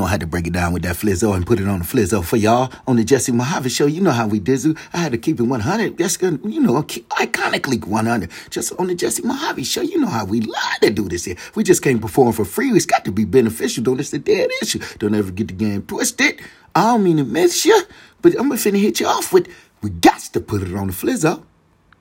know I had to break it down with that flizzo and put it on the flizzo for y'all on the Jesse Mojave Show. You know how we dizzle. I had to keep it 100. That's good, you know, iconically 100. Just on the Jesse Mojave Show. You know how we lie to do this here. We just can't perform for free. It's got to be beneficial. Don't it's the dead issue. Don't ever get the game twisted. I don't mean to miss you, but I'm finna hit you off with, we got to put it on the flizzo.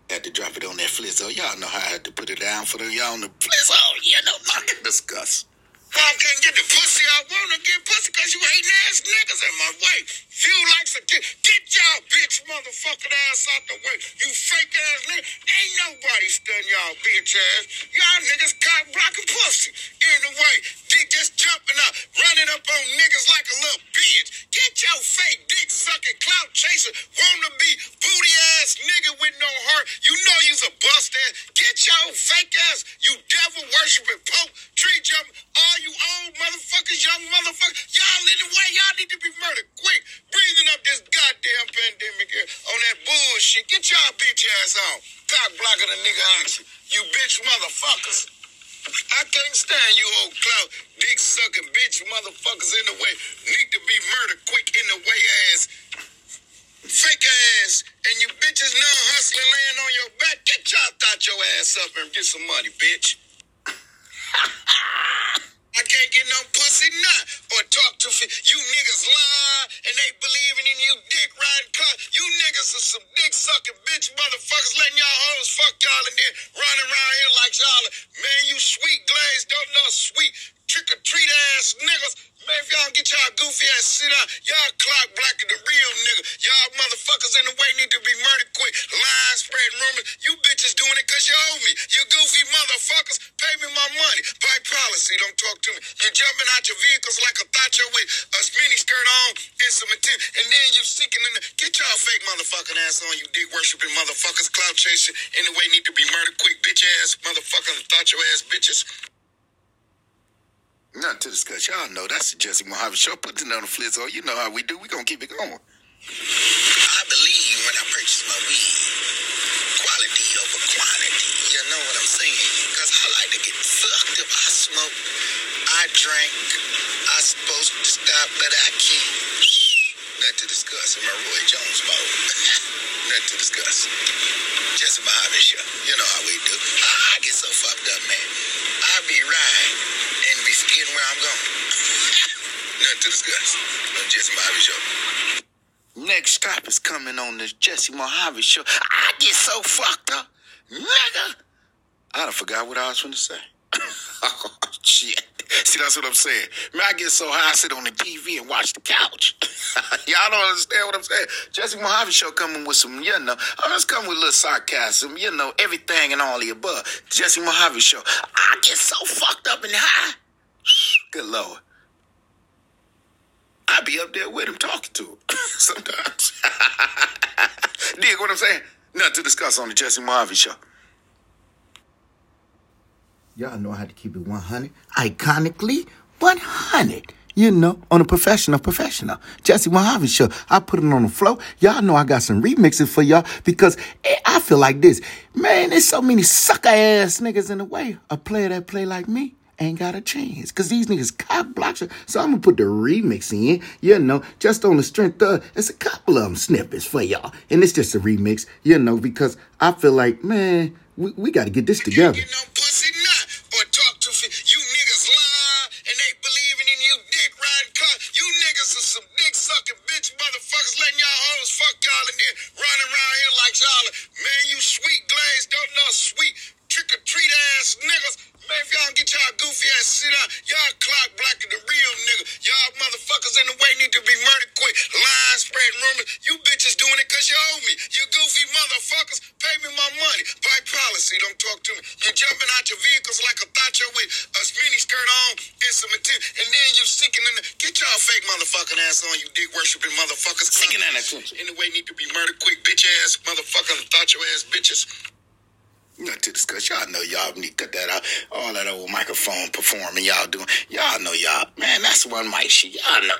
Had to drop it on that flizzo. Y'all know how I had to put it down for y'all on the flizzo. You know, I can discuss. I can't get the pussy I want to get pussy because you hating ass niggas in my way. Few likes a kid. Get y'all bitch motherfucking ass out the way. You fake ass nigga. Ain't nobody stunning y'all bitch ass. Y'all niggas cock blocking pussy in the way. Dick just jumping up, running up on niggas like a little bitch. Get your fake dick sucking clout chaser. Want to be booty ass nigga with no heart. You know you's a bust ass. Get your fake ass. You devil worshiping pope. Tree jumping. All you old motherfuckers, young motherfuckers, y'all in the way, y'all need to be murdered quick. Breathing up this goddamn pandemic here on that bullshit. Get y'all bitch ass on. Cock blocking a nigga action. You bitch motherfuckers. I can't stand you old clout. Dick sucking bitch motherfuckers in the way. Need to be murdered quick in the way ass. Fake ass. And you bitches now hustling laying on your back. Get y'all thought your ass up and get some money, bitch. I can't get no pussy nut or talk to you niggas lie and they believing in you dick riding car. You niggas are some dick sucking bitch motherfuckers letting y'all hoes fuck y'all and then running around here like y'all. Man, you sweet glaze don't know sweet trick or treat ass niggas. Man, if y'all get y'all goofy ass sit out, y'all clock blocking the real nigga. Y'all motherfuckers in the way need to be murdered quick. Lies spreading rumors. You bitches doing it because you owe me. You goofy motherfuckers. Pay me my money. By policy, don't talk to me. You jumping out your vehicles like a tacho with a mini skirt on and some material. And then you seeking in the... Get y'all fake motherfucking ass on, you dick-worshipping motherfuckers. Clout chasing. Anyway, need to be murdered quick, bitch-ass motherfuckers and tacho-ass bitches. Nothing to discuss. Y'all know that's the Jesse Mojave Show. Put it on the flizzo. You know how we do. We gonna keep it going. I believe when I purchase my weed, quality over quantity. You know what I'm saying? Because I like to get fucked up. I smoke. I drink. I supposed to stop, but I can't. Nothing to discuss in my Roy Jones mode. Nothing to discuss. Jesse Mojave Show. You know how we do. I get so fucked up, man. I be riding and be forgetting where I'm going. Nothing to discuss on Jesse Mojave Show. Next stop is coming on the Jesse Mojave Show. I get so fucked up, nigga. I done forgot what I was going to say. Oh, shit. See, that's what I'm saying. Man, I get so high, I sit on the TV and watch the couch. Y'all don't understand what I'm saying. Jesse Mojave Show coming with some, you know, I'm just coming with a little sarcasm, you know, everything and all the above. Jesse Mojave Show. I get so fucked up and high. Good Lord. I be up there with him talking to him sometimes. Dig what I'm saying? Nothing to discuss on the Jesse Mojave Show. Y'all know I had to keep it 100. Iconically, 100. You know, on a professional. Jesse Mojave Show. I put it on the flow. Y'all know I got some remixes for y'all because I feel like this. Man, there's so many sucker-ass niggas in the way. A player that play like me ain't got a chance, because these niggas cock blocks. So I'm going to put the remix in, you know, just on the strength of, it's a couple of them snippets for y'all. And it's just a remix, you know, because I feel like, man, we got to get this together. You know, pussy nut or talk to you niggas lie and they believing in you dick riding car. You niggas are some dick sucking bitch motherfuckers letting y'all hoes fuck y'all and then running around here like y'all. Man, you sweet glaze don't know sweet trick or treat ass niggas. Man, if y'all get y'all goofy ass sit out, y'all clock blocking the real nigga. Y'all motherfuckers in the way need to be murdered quick. Lies spreading rumors. You bitches doing it because you owe me. You goofy motherfuckers, pay me my money. By policy, don't talk to me. You jumping out your vehicles like a tacho with a mini skirt on and some material. And then you seeking in the... Get y'all fake motherfucking ass on, you dick worshipping motherfuckers. Seeking in attention. In the way need to be murdered quick, bitch ass motherfuckers and tacho ass bitches. Nothing to discuss. Y'all know y'all need to cut that out. All that old microphone performing y'all doing. Y'all know y'all. Man, that's one mic shit. Y'all know.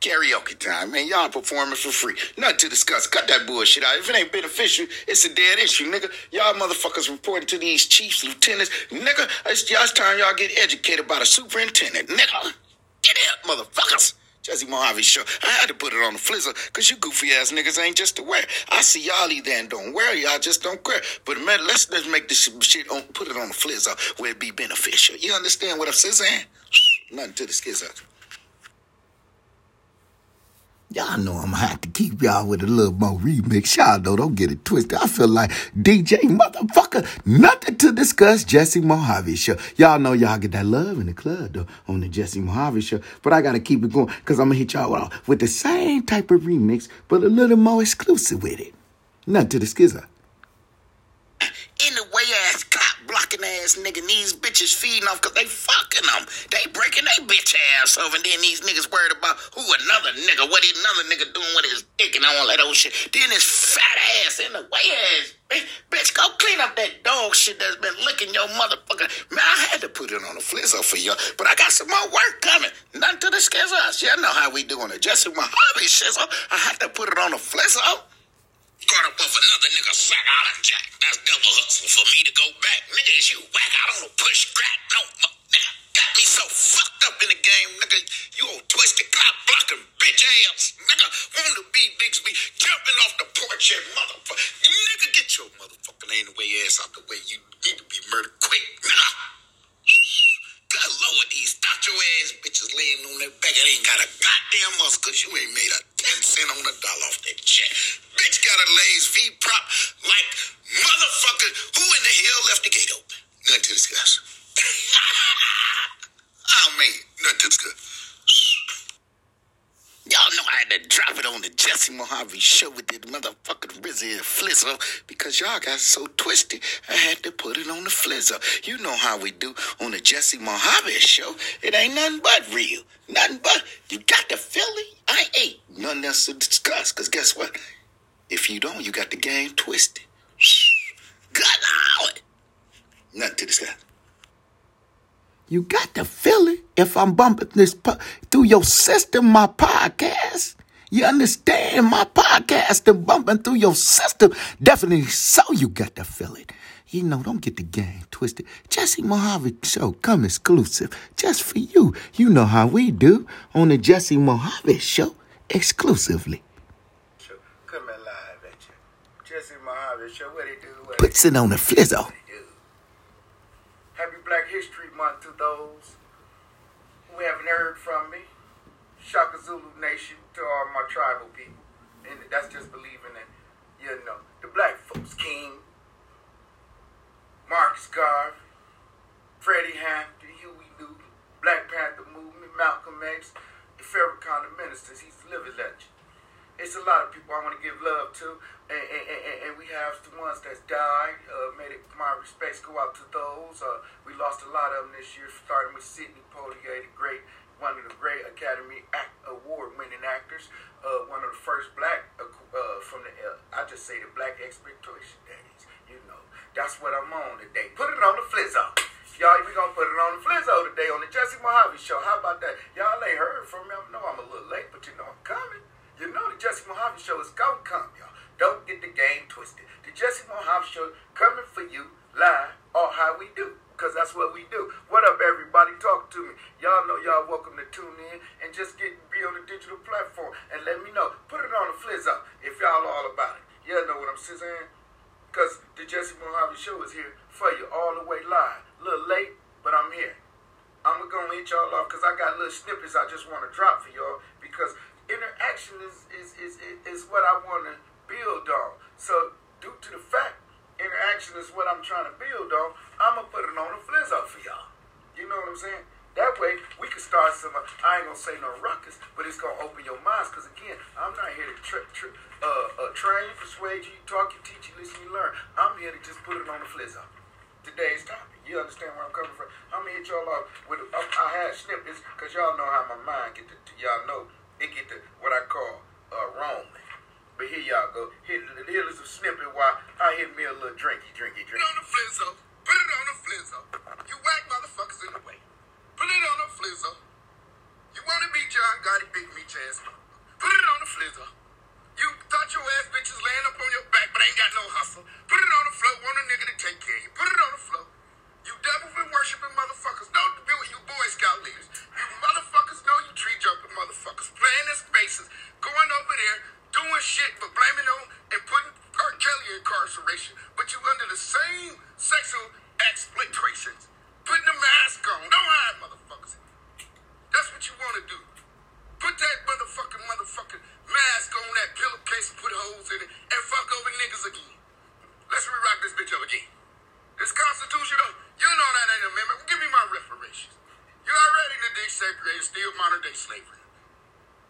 Karaoke time, man. Y'all performing for free. Nothing to discuss. Cut that bullshit out. If it ain't beneficial, it's a dead issue, nigga. Y'all motherfuckers reporting to these chiefs, lieutenants. Nigga, it's time y'all get educated by the superintendent. Nigga. Get up, motherfuckers. Jesse Mojave Show. I had to put it on the flizzer because you goofy ass niggas ain't just aware. I see y'all either and don't wear, y'all just don't care. But man, let's make this shit on, put it on the flizzer where it be beneficial. You understand what I'm saying? Nothing to the skizzer. Y'all know I'm going to have to keep y'all with a little more remix. Y'all know, don't get it twisted. I feel like DJ motherfucker, nothing to discuss, Jesse Mojave Show. Y'all know y'all get that love in the club, though, on the Jesse Mojave Show. But I got to keep it going because I'm going to hit y'all off with the same type of remix, but a little more exclusive with it. Nothing to the skizzer. In the way ass cop blocking ass nigga, these bitches feeding off because they fucking them. They breaking they bitch ass off, and then these niggas worried about who another nigga, what another nigga doing with his dick and all that old shit. Then this fat ass in the way ass bitch, go clean up that dog shit that's been licking your motherfucker. Man, I had to put it on the flizzer for y'all, but I got some more work coming. Nothing to the skizzers. Y'all know how we doing it. Just in my hobby shizzle, I had to put it on the flizzer. Caught up with another nigga sack out of jack. That's double hustle for me to go back. Nigga, is you whack? I don't push crack. No, nigga. Got me so fucked up in the game, nigga. You old twisted cop blocking bitch ass. Nigga, wanna be Bigsby jumping off the porch and motherfucker. Nigga, get your motherfucking ain't the way ass out the way. You need to be murdered quick, nigga. God lower these doctor ass bitches laying on their back. It ain't got a goddamn muscle because you ain't made a 10 cents on the dollar off that shit. Bitch got a lays V-prop like motherfucker. Who in the hell left the gate open? Nothing to discuss. I mean, nothing to discuss. Y'all know I had to drop it on the Jesse Mojave Show with that motherfucking Rizzy and Flizzer because y'all got so twisted, I had to put it on the flizzer. You know how we do on the Jesse Mojave Show. It ain't nothing but real. Nothing but, you got the Philly? I ain't nothing else to discuss because guess what? If you don't, you got the game twisted. Good Lord. Nothing to discuss. You got to feel it if I'm bumping this through your system, my podcast. You understand my podcast and bumping through your system. Definitely so you got to feel it. You know, don't get the game twisted. Jesse Mojave Show, come exclusive just for you. You know how we do on the Jesse Mojave Show exclusively. Come alive at you. Jesse Mojave Show, what it do? What puts it on the flizzo. Happy Black History Month to those who haven't heard from me. Shaka Zulu Nation to all my tribal people. And that's just believing in, you know, the black folks king. Marcus Garvey, Freddie Hampton, Huey Newton, Black Panther Movement, Malcolm X, the Farrakhan ministers. He's a living legend. It's a lot of people I want to give love to, and we have the ones that's died. My respects go out to those. We lost a lot of them this year, starting with Sidney Poitier, the great, one of the great Academy Award-winning actors, one of the first black from the I just say the black exploitation days. You know, that's what I'm on today. Put it on the flizzo. Y'all, we gonna put it on the flizzo today on the Jesse Mojave Show. How about that? Y'all ain't heard from me. I know I'm a little late, but you know I'm coming. You know the Jesse Mojave Show is gonna come, y'all. Don't get the game twisted. The Jesse Mojave Show coming for you live, or how we do, because that's what we do. What up, everybody? Talk to me. Y'all know y'all welcome to tune in and just be on the digital platform and let me know. Put it on the flizzer if y'all all about it. Y'all know what I'm saying? Because the Jesse Mojave Show is here for you all the way live. A little late, but I'm here. I'm gonna hit y'all off because I got little snippets I just want to drop for y'all because interaction is what I want to build on. So due to the fact interaction is what I'm trying to build on, I'm going to put it on the flizzer for y'all. You know what I'm saying? That way we can start some, I ain't going to say no ruckus, but it's going to open your minds because, again, I'm not here to train you, persuade you, talk you, teach you, listen you, learn. I'm here to just put it on the flizzer. Today's topic. You understand where I'm coming from? I'm going to hit y'all off with, I had snippets because y'all know how my mind get to, y'all know. It get to what I call roaming. But here y'all go. Here is a snippet while I hit me a little drinky. Put it on the flizzo. Put it on the flizzo. You whack motherfuckers in the way. Put it on the flizzo. You want to be John Gotti, big meat ass motherfucker. Put it on the flizzo. You thought your ass bitches laying up on your back but ain't got no hustle. Put it on the floor. Want a nigga to take care of you. Put it on the floor. You devil been worshiping motherfuckers. Don't be with you Boy Scout leaders. You motherfuckers know want to do. Put that motherfucking mask on that pillowcase and put holes in it and fuck over niggas again. Let's re-rock this bitch up again. This Constitution, you know that ain't an amendment. Give me my reparations. You already did desegregated, still modern day slavery.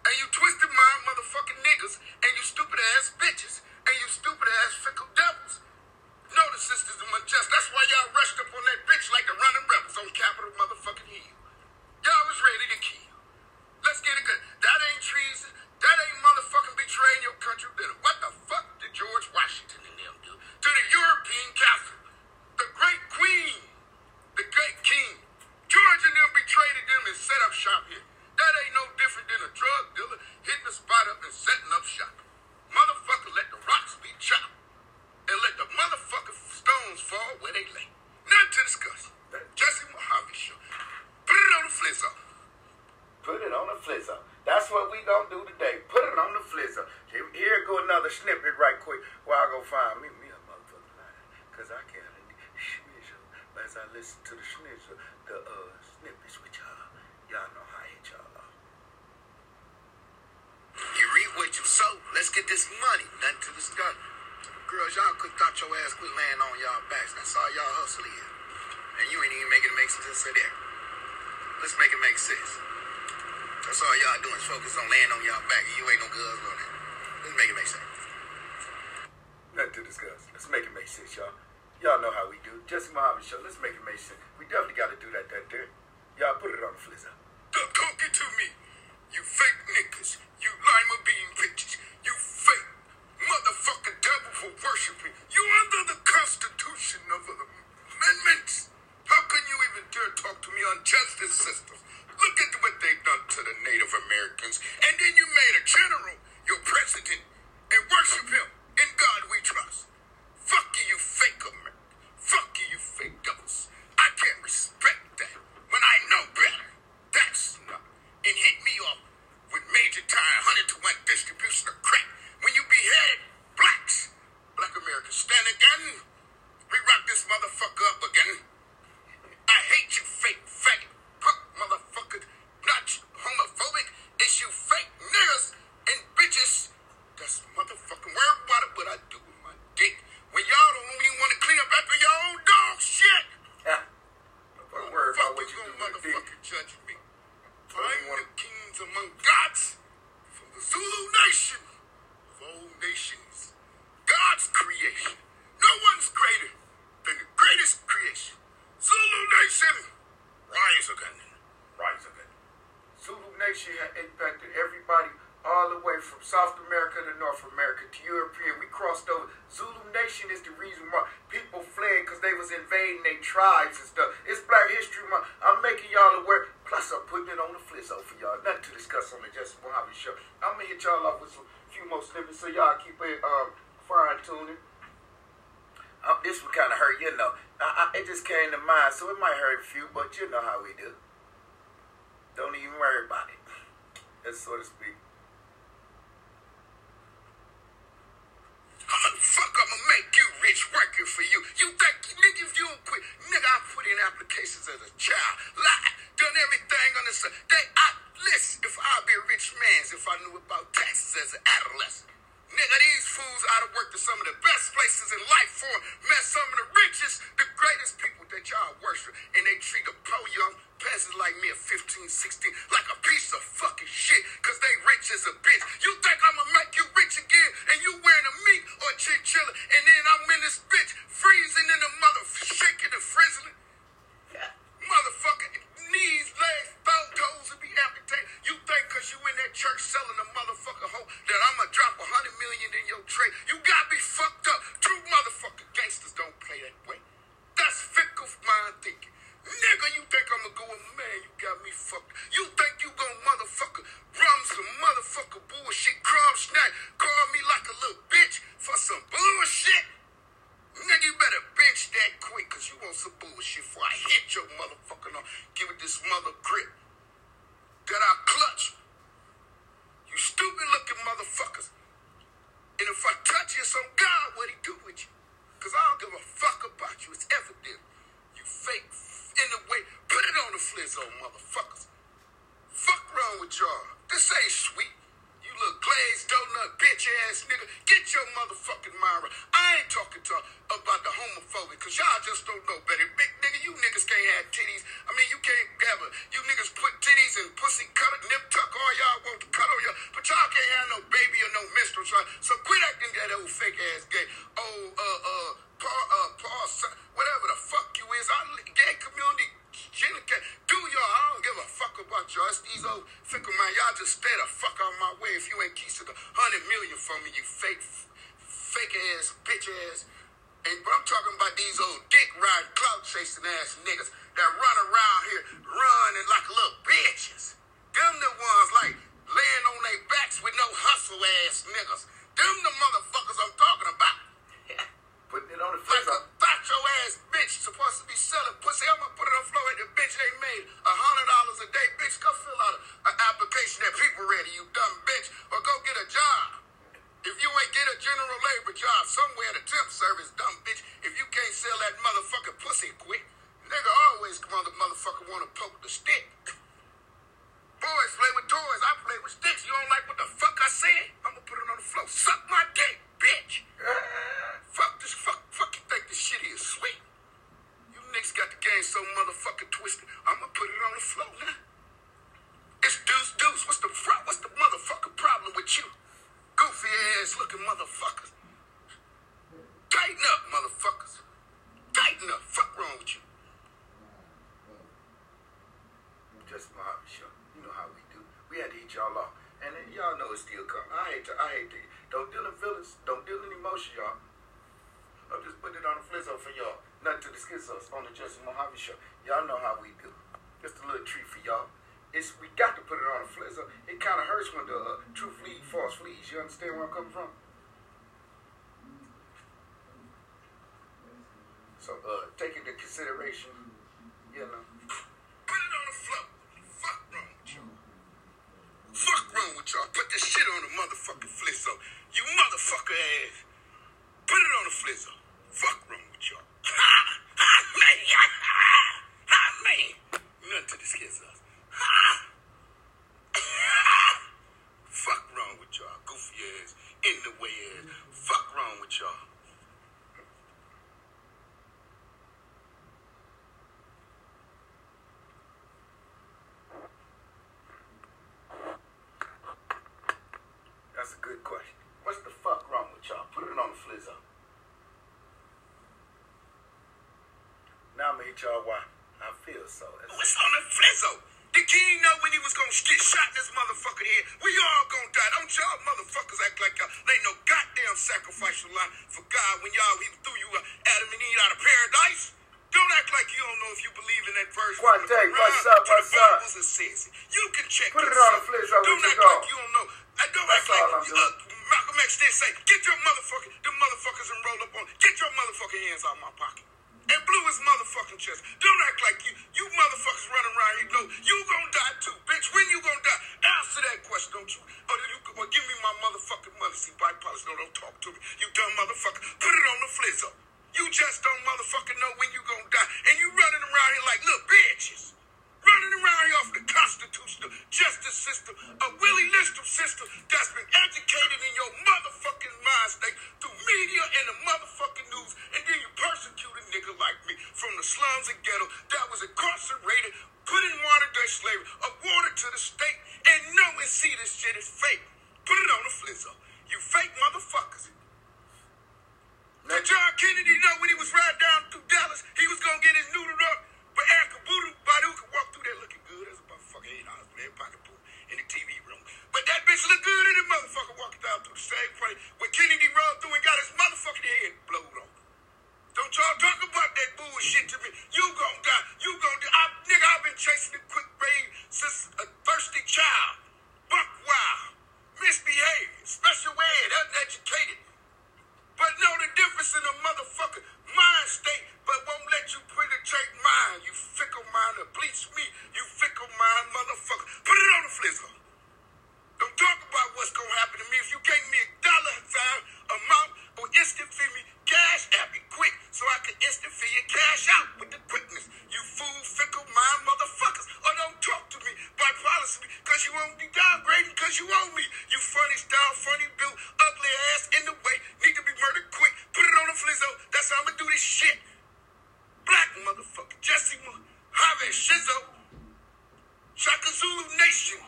And you twisted mind motherfucking niggas and you stupid ass bitches and you stupid ass fickle devils. No, the sisters are unjust. That's why y'all rushed up on that bitch like the running rebels on Capitol motherfucking Hill. Y'all was ready to kill. Let's get it good. That ain't treason. That ain't motherfucking betraying your country. What the fuck did George Washington and them do to the European Catholic? The great queen, the great king. George and them betrayed them and set up shop here. That ain't no different than a drug dealer hitting the spot up and setting up shop. Motherfucker, let the rocks be chopped. And let the motherfucking stones fall where they lay. Nothing to discuss. Jesse Mojave Show. Put it on the flizzer. Put it on the flizzer. That's what we gonna do today. Put it on the flizzer. Here go another snippet right quick where I go find me a motherfucking line. Because I can't schnizzle. As I listen to the schnizzle, the snippets with y'all. Y'all know how it y'all are. You reap what you sow. Let's get this money. Nothing to discuss. Girls, y'all could thought your ass quit laying on y'all backs. That's all y'all hustle is. And you ain't even making it make sense of there. Let's make it make sense. That's all y'all doing is focus on laying on y'all back. And you ain't no good hustle on that. Let's make it make sense. Nothing to discuss. Let's make it make sense, y'all. Y'all know how we do. Jesse Mojave Show. Let's make it make sense. We definitely got to do that there. Y'all put it on the flizzer. Talk it to me. You fake niggas. You lima bean bitches. You fake motherfucking devil for worshiping. You under the Constitution of Amendments. How can you even dare talk to me on justice systems? Look at what they've done to the Native Americans. And then you made a general your president and worship him. In God we trust. Fuck you, fake America. Fuck you, fake devils. I can't respect that when I know better. That's not. It hit me off with major time 100-to-1 distribution of crack. When you beheaded blacks, black Americans stand again. We rock this motherfucker up again. I hate you, fake faggot, punk motherfucker. Not homophobic. It's you fake niggas and bitches. That's motherfucking word. What I do with my dick when y'all don't even want to clean up after your own dog shit. Yeah. Don't worry about what you do motherfucker judge me. I'm one of kings among gods from the Zulu Nation. Nations, God's creation. No one's greater than the greatest creation. Zulu Nation, rise again. Rise again. Zulu Nation had impacted everybody all the way from South America to North America to Europe. We crossed over. Zulu Nation is the reason why people fled because they was invading their tribes and stuff. It's Black History Month. I'm making y'all aware. Plus, I'm putting it on the flizzo for y'all. Nothing to discuss on the Jesse Mojave Show. I'm going to hit y'all off with some few more snippets so y'all keep it fine-tuning. This would kind of hurt, you know. It just came to mind, so it might hurt a few, but you know how we do. Don't even worry about it. That's so to speak. How the fuck I'm gonna make you rich working for you? You think, nigga, if you don't quit, nigga, I put in applications as a child. Lied, done everything on the side. Listen, if I'd be a rich man, if I knew about taxes as an adolescent. Nigga, these fools ought to work to some of the best places in life for them. Met some of the richest, the greatest people that y'all worship. And they treat a poor young peasant like me at 15, 16 like a piece of fucking shit. Because they rich as a bitch. You think I'm going to make you rich again and you wearing a mink or a chinchilla. And then I'm in this bitch freezing in the mother, shaking and frizzling. Motherfucker. Knees, legs, toes will be amputated. You think because you in that church selling a motherfucker hoe that I'm going to drop $100 million in your tray. You got to be fucked up. True motherfucking gangsters don't play that way. That's fickle mind thinking. Nigga, you think I'm going to go, man, you got me fucked. You think you going to motherfucker. This ain't sweet. You little glazed donut bitch ass nigga. Get your motherfucking mind right. I ain't talking to about the homophobic, cause y'all just don't know better. Big nigga, you niggas can't have titties. I mean, you can't have a, you niggas put titties and pussy cut a nip tuck all y'all want to cut on y'all, but y'all can't have no baby or no mistress, right? So quit acting that old fake ass gay. Oh, Paul, whatever the fuck you is, gay community. Do y'all, I don't give a fuck about y'all. It's these old fickle man. Y'all just stay the fuck out of my way if you ain't keeping $100 million from me, you fake ass, bitch ass. And but I'm talking about these old dick riding, clout chasing ass niggas that run around here running like little bitches. Them the ones like laying on their backs with no hustle ass niggas. Them the motherfuckers I'm talking about. Putting it on the floor. Like a macho ass bitch supposed to be selling pussy. I'm gonna put it on the floor and the bitch they made $100 a day. Bitch, go fill out an application that people ready, you dumb bitch. Or go get a job. If you ain't get a general labor job somewhere, the temp service, dumb bitch. If you can't sell that motherfucking pussy quick, nigga always come on the motherfucker wanna poke the stick. Boys play with toys, I play with sticks. You don't like what the fuck I said? I'm gonna put it on the floor. Suck my dick, bitch. Fuck this, fuck you think this shit is sweet? You niggas got the game so motherfucking twisted. I'm gonna put it on the floor now. It's deuce. What's the motherfucking problem with you? Goofy ass looking motherfuckers. Tighten up, motherfuckers. Tighten up. Fuck wrong with you? Just Mojave Show. You know how we do. We had to eat y'all off. And then y'all know it still comes. I hate to. Don't deal in feelings. Don't deal in emotion, y'all. I'm just putting it on the flizzo for y'all. Nothing to the schizzos on the Jesse Mojave Show. Y'all know how we do. Just a little treat for y'all. We got to put it on the flizzo. It kind of hurts when the truth leads, false leads. You understand where I'm coming from? So, take into consideration, you know. Put it on the floor. Fuck wrong with y'all. Fuck wrong with y'all. Put this shit on the motherfucking flizzo. You motherfucker ass. Put it on the flizzo. Fuck wrong with y'all. I mean, nothing to the schizzos. Fuck wrong with y'all. Goofy ass, in the way ass. Fuck wrong with y'all. That's a good question. What's the fuck wrong with y'all? Put it on the flizzo. Now I'm gonna hit y'all why I feel so. What's on the flizzo? The king know when he was gonna get shot in this motherfucker here. We all gonna die. Don't y'all motherfuckers act like y'all ain't no goddamn sacrificial line for God when y'all he threw you Adam and Eve out of paradise. Don't act like you don't know if you believe in that verse. What's up? You can check. Put it on the flizzo. Don't act like you don't know. I don't act like Malcolm X did say, get your motherfucking, them motherfuckers and roll up on, get your motherfucking hands out of my pocket. And blew his motherfucking chest. Don't act like you motherfuckers running around here, know you gonna die too, bitch. When you gonna die? Answer that question, don't you? Or give me my motherfucking money. See, white policy, don't talk to me. You dumb motherfucker. Put it on the flizzo. You just don't motherfucking know when you gonna die. And you running around here like little bitches. Running around here off the constitutional justice system, a Willie Listrom system that's been educated in your motherfucking mind state through media and the motherfucking news, and then you persecute a nigga like me from the slums and ghetto that was incarcerated, put in modern-day slavery, awarded to the state, and know and see this shit is fake. Put it on the flizzo. You fake motherfuckers. Now, John Kennedy know when he was riding down through Dallas, he was gonna get his noodle up. But Erica Badu could walk through there looking good as a motherfucker. $8 in their pocket pool in the TV room. But that bitch looked good in the motherfucker walking down through the same place when Kennedy rolled through and got his motherfucking head blown off. Don't y'all talk about that bullshit to me. You gon' die. You gon' die. Nigga, I've been chasing the quick brain since a thirsty child. Buck wild. Misbehaving. Special ed. Uneducated. But know the difference in a motherfucking mind state, but won't let you penetrate mine. You fickle mind, bleach me. You fickle mind, motherfucker. Put it on the flizzo. gonna be downgraded because you owe me. You funny style, funny built, ugly ass in the way. Need to be murdered quick. Put it on the flizzo. That's how I'm gonna do this shit. Black motherfucker. Jesse Mojave Shizzo. Shaka Zulu Nation.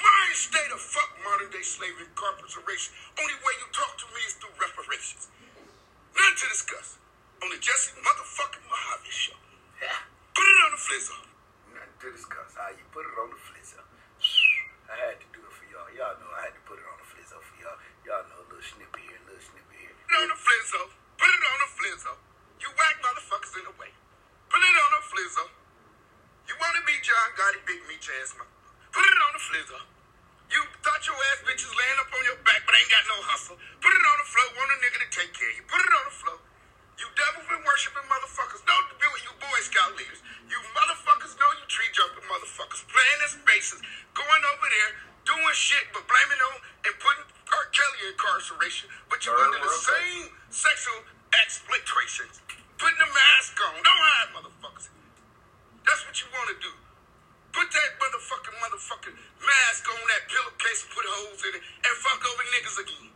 Mind state of fuck modern day slavery and incarceration. Only way you talk to me is through reparations. None to discuss. On the Jesse motherfucking Mojave Show. Yeah. Put it on the flizzo. Nothing to discuss. How you put it on the flizzo. I had to do it for y'all. Y'all know I had to put it on the flizzo for y'all. Y'all know a little snippy here, a little snippy here. Put it on the flizzo. Put it on the flizzo. You whack motherfuckers in the way. Put it on the flizzo. You want to be John Gotti, big meat ass motherfucker. Put it on the flizzo. You thought your ass bitches laying up on your back, but ain't got no hustle. Put it on the floor. Want a nigga to take care of you. Put it on the floor. You devil been worshiping motherfuckers. Don't be with you Boy Scout leaders. You motherfuckers know you tree jumping motherfuckers. Playing in spaces. Going over there. Doing shit but blaming on and putting R. Kelly incarceration. But you're under the same sexual exploitations. Putting a mask on. Don't hide motherfuckers. That's what you want to do. Put that motherfucking mask on that pillowcase and put holes in it. And fuck over niggas again.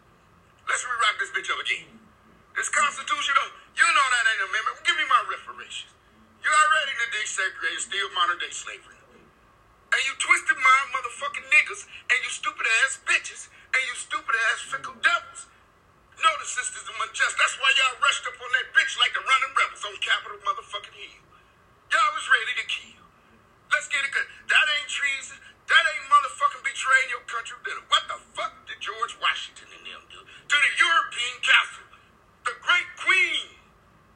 Let's re-rock this bitch up again. This Constitution, you know that ain't an amendment. Give me my reparations. You already done desegregated, still modern day slavery. And you twisted my motherfucking niggas, and you stupid ass bitches, and you stupid ass fickle devils. No, the sisters are unjust. That's why y'all rushed up on that bitch like the running rebels on Capitol motherfucking Hill. Y'all was ready to kill. Let's get it good. That ain't treason. That ain't motherfucking betraying your country. What the fuck did George Washington and them do to the European Council? The great queen,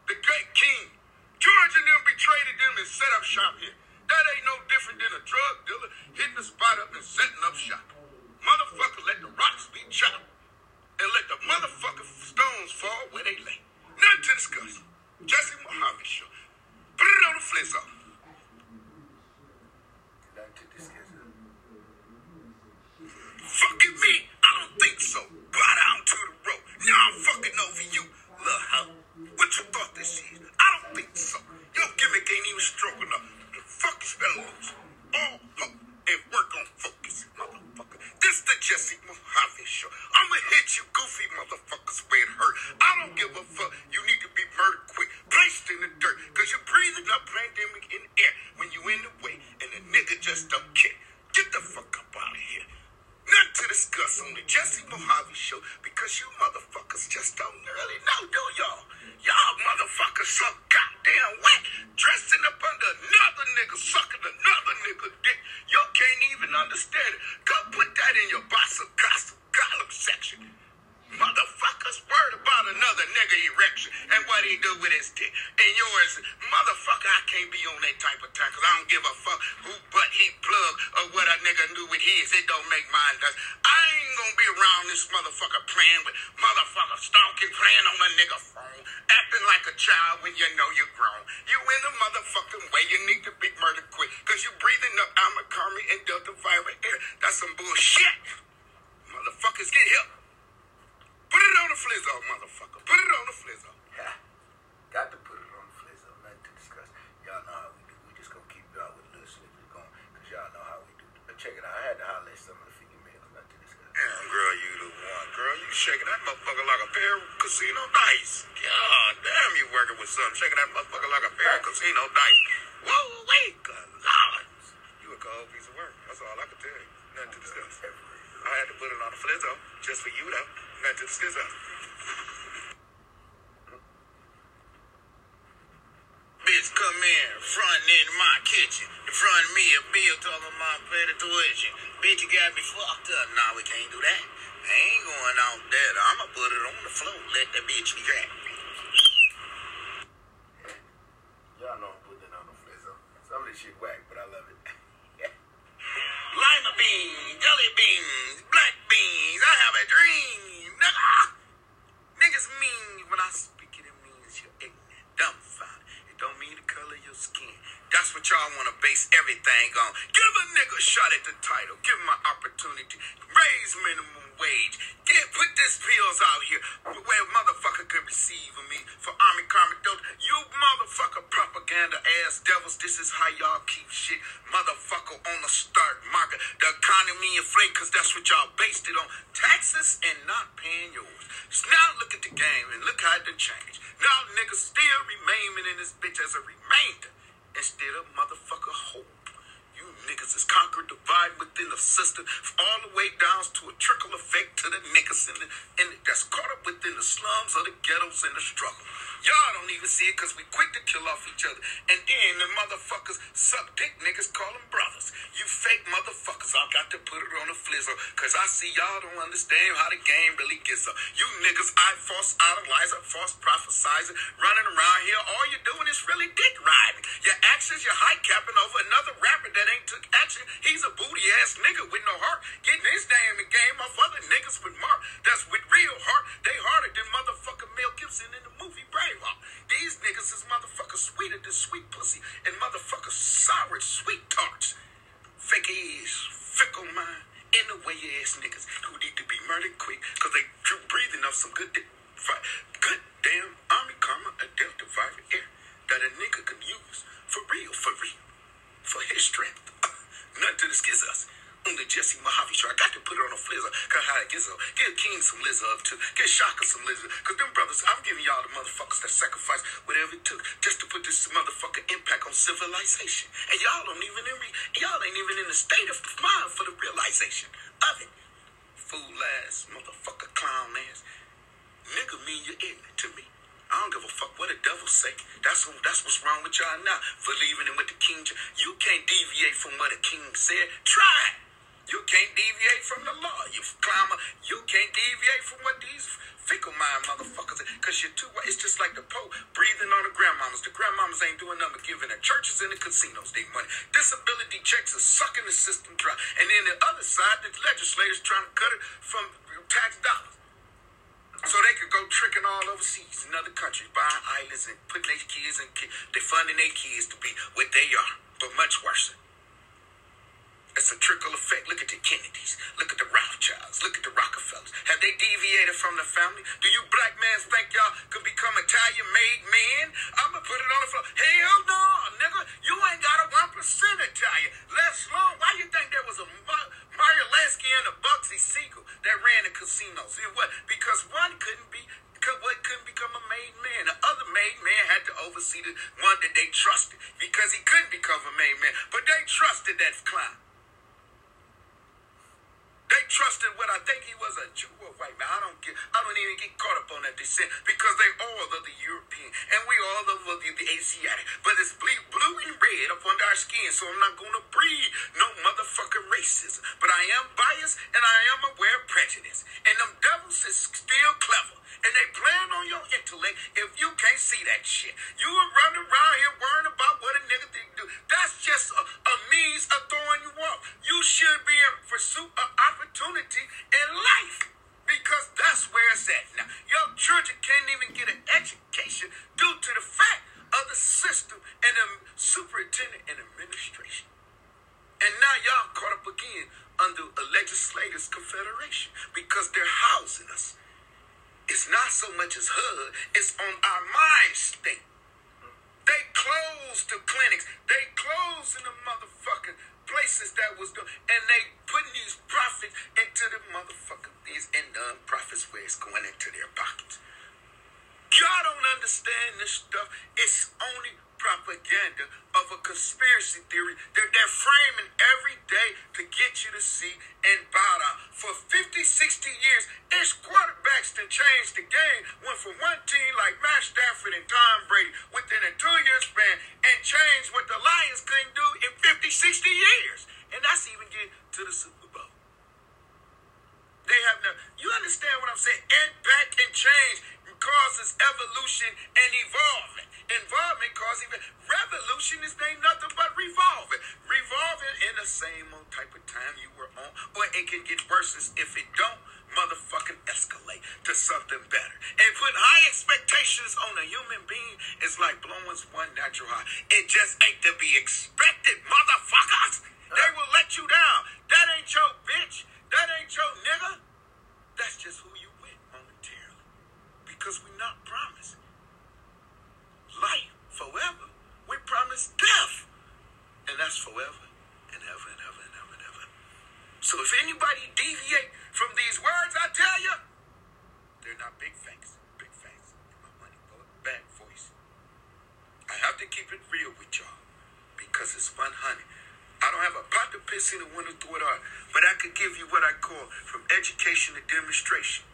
the great king, George and them betrayed them and set up shop here. That ain't no different than a drug dealer hitting the spot up and setting up shop. Motherfucker, let the rocks be chopped and let the motherfucking stones fall where they lay. Nothing to discuss. Jesse Mojave Show. Put it on the flizzo. Nothing to discuss. Fucking me? I don't think so. Right out to the road. Now I'm fucking over you. Little hoe. What you thought this is? I don't think so. Your gimmick ain't even strong enough. The fuck is fellas? All up and work on focus, motherfucker. This the Jesse Mojave Show. I'ma hit you goofy motherfuckers where it hurt. I don't give a fuck. You need to be murdered quick. Placed in the dirt. Cause you're breathing up pandemic in air when you in the way. And the nigga just don't care. Get the fuck up out of here. Nothing to discuss on the Jesse Mojave Show because you motherfuckers just don't really know, do y'all? Y'all motherfuckers so goddamn whack, dressing up under another nigga, sucking another nigga dick. You can't even understand it. Go put that in your gossip column section. Motherfuckers worried about another nigga erection and what he do with his dick. And yours, motherfucker, I can't be on that type of time because I don't give a fuck who but he plug or what a nigga do with his. It don't make mine does. I ain't gonna be around this motherfucker playing with motherfucker stalking, playing on a nigga phone, acting like a child when you know you're grown. You in the motherfucking way. You need to be murdered quick because you breathing up Omicron and Delta virus. That's some bullshit. Motherfuckers, get help. Put it on the flizzo, motherfucker. Put it on the flizzo. Yeah. Got to put it on the flizzo. Nothing to discuss. Y'all know how we do. We just gonna keep y'all with a little snippet going. Because y'all know how we do. But check it out. I had to holler at some of the females. Nothing to discuss. Yeah, girl, you the one. Girl, you shaking that motherfucker like a pair of casino dice. God damn, you working with something. Shaking that motherfucker like a pair of casino dice. Whoa, wait, good Lord. You a cold piece of work. That's all I can tell you. Nothing to discuss. I had to put it on the flizzo. Just for you, though. Not to discuss. Bitch come in, frontin' in my kitchen. In front of me, a bill talking about better tuition. Bitch, you got me fucked up. Nah, we can't do that. I ain't going out there. I'ma put it on the floor. Let that bitch be back. Y'all know I'm putting it on the flizzo. Some of this shit whack, but I love it. Lima beans, jelly beans, black beans. I have a dream. Niggas mean when I speak it, it means you're ignorant, dumbfounded. It don't mean the color of your skin. That's what y'all want to base everything on. Give a nigga a shot at the title. Give him an opportunity. Raise minimum wage. Put these pills out here where motherfucker can receive me for army karmic dope. You motherfucker propaganda ass devils. This is how y'all keep shit. Motherfucker on the start market. The economy inflate because that's what y'all based it on. Taxes and not paying yours. So now look at the game and look how it done changed. Now niggas still remaining in this bitch as a remainder instead of motherfucker hope. You niggas is conquered, divide within the system, all the way down to a trickle effect to the niggas in the that's caught up within the slums of the ghettos and the struggle. Y'all don't even see it because we quick to kill off each other. And then the motherfuckers suck dick niggas call them brothers. You fake motherfuckers, I got to put it on the flizzle because I see y'all don't understand how the game really gets up. You niggas, I false idolizer, false prophesizer, running around here. All you're doing is really dick riding. Your actions, you're high capping over another rapper that ain't took action. He's a booty ass nigga with no heart, getting his name and game off other niggas with mark that's with real heart. They harder than motherfucking Mel Gibson in the movie Braveheart. These niggas is motherfuckers sweeter than sweet pussy and motherfuckers sour sweet tarts. Fake ass, fickle mind, in the way ass niggas who need to be murdered quick because they breathing up some good damn army karma, a delta vibrant air that a nigga can use for real. For his strength. Nothing this gives us. On the Jesse Mojave Show, I got to put it on a flizzer. Cause how it gives up. Give King some lizard up too. Give Shaka some lizard. Cause them brothers, I'm giving y'all the motherfuckers that sacrificed whatever it took just to put this motherfucking impact on civilization. And y'all ain't even in the state of mind for the realization of it. Fool ass, motherfucker, clown ass. Nigga mean you're ignorant to me. I don't give a fuck what the devil say. That's what's wrong with y'all now. Believing in what the king... You can't deviate from what the king said. Try it. You can't deviate from the law. You climber. You can't deviate from what these fickle-minded motherfuckers... Because you're too... It's just like the Pope breathing on the grandmamas. The grandmamas ain't doing nothing but giving the churches and the casinos their money. Disability checks are sucking the system dry. And then the other side, the legislators trying to cut it from tax dollars. So they could go tricking all overseas in other countries, buying islands and putting their kids in. They're funding their kids to be what they are, but much worse. It's a trickle effect. Look at the Kennedys. Look at the Rothschilds. Look at the Rockefellers. Have they deviated from the family? Do you black men think y'all could become Italian-made men? I'm going to put it on the floor. Hell no, nigga. You ain't got a 1% Italian. Les Long, why you think there was a Mario Lansky and a Bugsy Siegel that ran the casinos? It was because one couldn't become a made man. The other made man had to oversee the one that they trusted because he couldn't become a made man. But they trusted that clown. They trusted what I think he was, a Jew or white man. I don't even get caught up on that descent because they all of the European and we all of the Asiatic. But it's blue and red up under our skin, so I'm not going to breed no motherfucking racism. But I am biased and I am aware of prejudice. And them devils is still clever. And they plan on your intellect if you can't see that shit. You are running around here worrying about what a nigga didn't do. That's just a means of throwing you off. You should be in pursuit of opportunity in life because that's where it's at now. Your children can't even get an education due to the fact of the system and the superintendent and administration. And now y'all caught up again under a legislators' confederation because they're housing us. It's not so much as HUD, it's on our mind state. They closed the clinics, they closed in the motherfucking places that was doing, and they putting these profits into the motherfucking things and non-profits where it's going into their pockets. Y'all don't understand this stuff. It's only propaganda of a conspiracy theory that they're framing every day to get you to see and bow down. For 50, 60 years, it's quarterbacks that changed the game, went from one team like Matt Stafford and Tom Brady within a 2-year span and changed what the Lions couldn't do in 50, 60 years. And that's even getting to the Super Bowl. They have no, you understand what I'm saying? And back and change causes evolution and evolvement. Involvement causes even revolution is ain't nothing but revolving. Revolving in the same old type of time you were on, or it can get worse if it don't motherfucking escalate to something better. And put high expectations on a human being is like blowing one natural high. It just ain't to be expected, motherfuckers. They will let you down. That ain't your bitch. That ain't your nigga. So if anybody deviate from these words I tell you, they're not big thanks. Big thanks. My money going back voice. I have to keep it real with y'all because it's fun, honey. I don't have a pot to piss in the window through it all, but I could give you what I call from education to demonstration.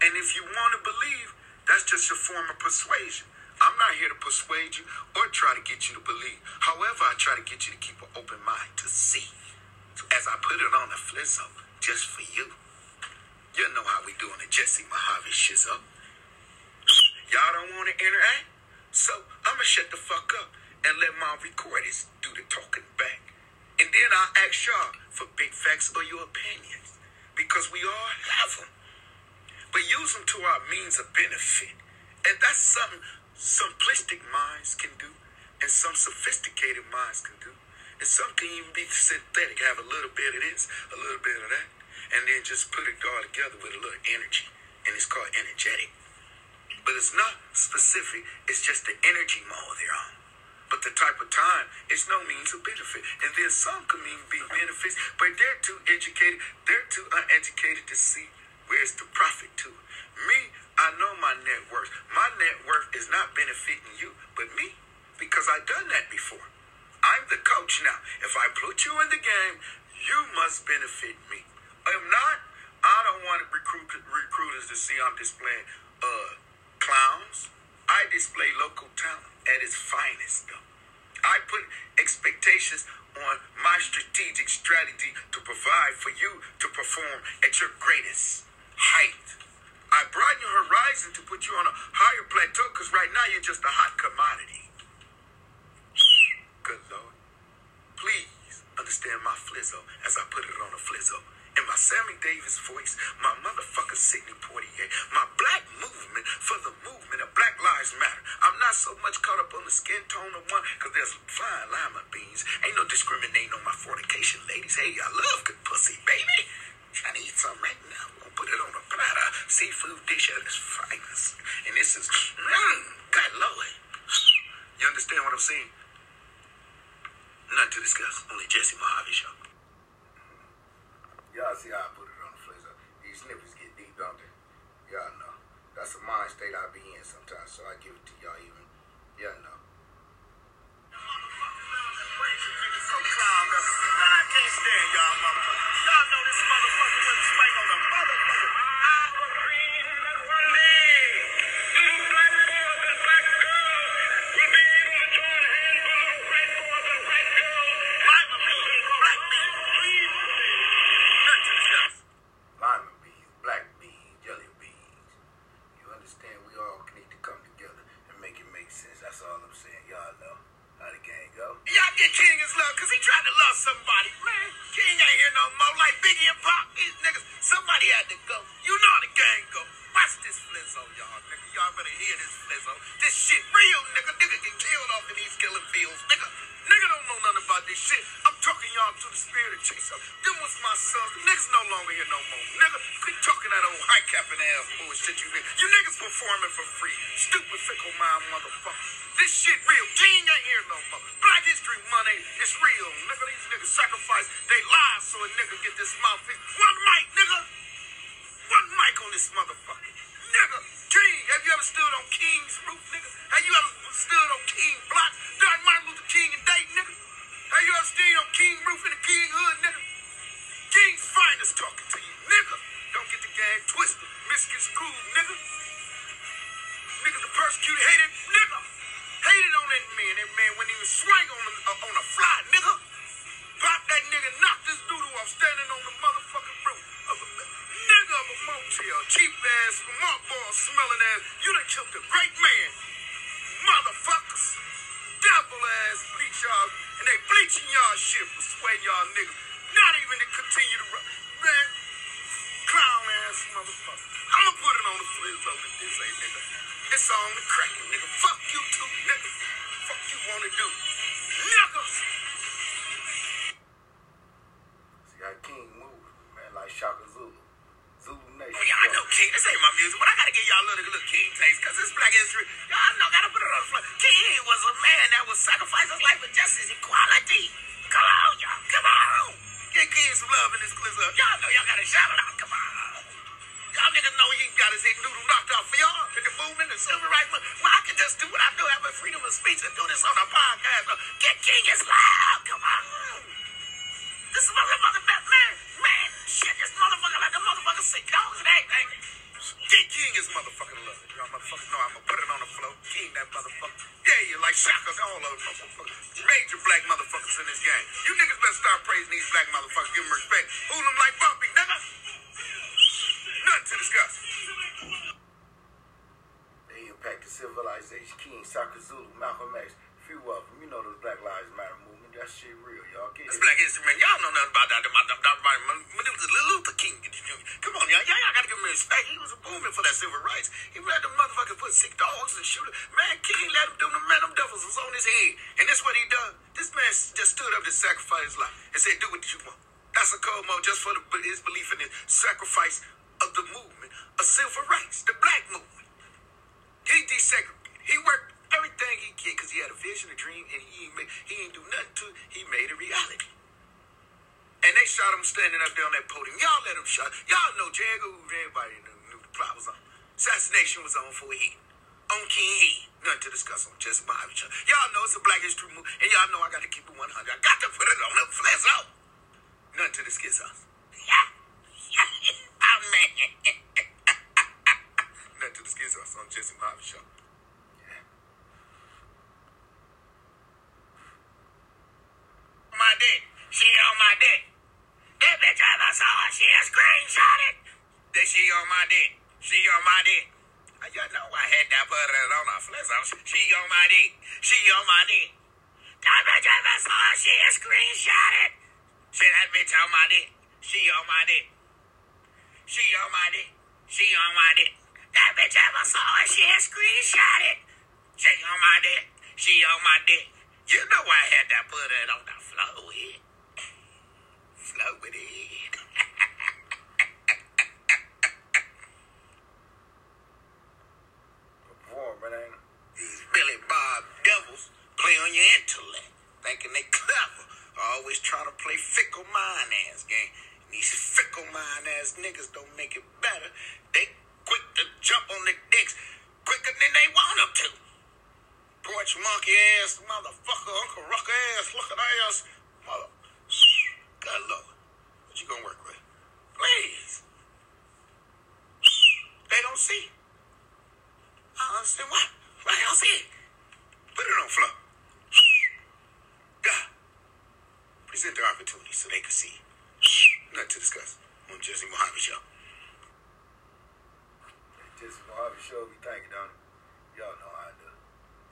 And if you want to believe, that's just a form of persuasion. I'm not here to persuade you or try to get you to believe. However, I try to get you to keep an open mind to see. As I put it on the flizzo, just for you. You know how we doing it, Jesse Mojave Shizzo. Y'all don't want to interact? So I'm going to shut the fuck up and let my recorders do the talking back. And then I'll ask y'all for big facts or your opinions. Because we all have them. But use them to our means of benefit. And that's something simplistic minds can do, and some sophisticated minds can do, and some can even be synthetic, have a little bit of this, a little bit of that, and then just put it all together with a little energy, and it's called energetic. But it's not specific, it's just the energy mode they're on. But the type of time, it's no means of benefit. And then some can mean be benefits, but they're too educated, they're too uneducated to see where's the profit to it. Me, I know my net worth. My net worth is not benefiting you, but me, because I've done that before. I'm the coach now. If I put you in the game, you must benefit me. If not, I don't want recruiters to see I'm displaying clowns. I display local talent at its finest, though. I put expectations on my strategic strategy to provide for you to perform at your greatest height. I broaden your horizon to put you on a higher plateau because right now you're just a hot commodity. Good Lord. Please understand my flizzo as I put it on a flizzo. In my Sammy Davis voice, my motherfucker Sidney Poitier, my black movement for the movement of Black Lives Matter. I'm not so much caught up on the skin tone of one because there's flying lima beans. Ain't no discriminating on my fornication, ladies. Hey, I love good pussy, baby. Trying to eat something right now. We're gonna put it on a platter. Seafood dish at its finest. And this is, God Lord. You understand what I'm saying? Nothing to discuss. Only Jesse Mojave Show. Y'all see how I put it on the flizzo. These snippets get deep, don't they? Y'all know. That's a mind state I be in sometimes, so I give it to y'all even. Y'all know. that kid some love in this club. Y'all know y'all got a shout out. Come on. Y'all niggas know he got his head noodle knocked off for y'all in the movement, the civil rights movement. Well, I can just do what I do, have my freedom of speech, and do this on a podcast. So get King is loud. Come on. This is motherfucking best man. Man, shit, this motherfucker like a motherfucker sick dog and everything. Get King is motherfucking love. Y'all motherfuckers know I'm going to put it on the floor. King that motherfucker. Yeah, you like shockers all over motherfuckers. Major black motherfuckers in this game. You niggas better start praising these black motherfuckers. Give them respect. Hold them like bumpy, nigga. Nothing to discuss. They impact the civilization. King, Saka Zulu, Malcolm X. Few of them. You know those Black Lives Matter movement. That shit real, y'all. Get it. It's Black History, man. Y'all know nothing about that. Luther King. Come on, y'all. Y'all gotta give him respect. He was a movement for that civil rights. He let them motherfuckers put sick dogs and shoot it. Man, King let him do them. Man, them devils was on his head. And that's what he done. This man just stood up to sacrifice his life and said, do what you want. That's a code mode just for his belief in the sacrifice of the movement of civil rights, the black movement. He desegregated. He worked everything he can because he had a vision, a dream, and he ain't do nothing to it. He made a reality. And they shot him standing up there on that podium. Y'all let him shot. Y'all know Jagger, everybody knew the plot was on. Assassination was on for a hit. On King Head. Nothing to discuss on Jesse Mojave Show. Y'all know it's a Black History movie, and y'all know I got to keep it 100. I got to put it on the flesh out. Nothing to discuss on. Yeah. Oh, man. Nothing to discuss on Jesse Mojave Show. My dick. She on my dick. That bitch ever saw her. She a screenshotted. That she on my dick. She on my dick. You know I had that butter on her flesh. She on my dick. She on my dick. That bitch ever saw her. She a screenshotted. She that bitch on my dick. She on my dick. She on my dick. She on my dick. That bitch ever saw her. She a screenshotted. She on my dick. She on my dick. You know I had that butter on the floor with. Flow with it. Perform, it ain't. These Billy Bob devils play on your intellect, thinking they clever. Always trying to play fickle mind ass game. And these fickle mind ass niggas don't make it better. They quick to jump on their dicks quicker than they want them to. Porch monkey ass motherfucker, Uncle Rucker ass, look at ass, mother. Good Lord, what you gonna work with? Please. They don't see. I don't understand why. Why they don't see it? Put it on floor. God, present the opportunity so they can see. Nothing to discuss on Jesse Mojave Show. Jesse Mojave Show, we thanking them. Y'all know how I do.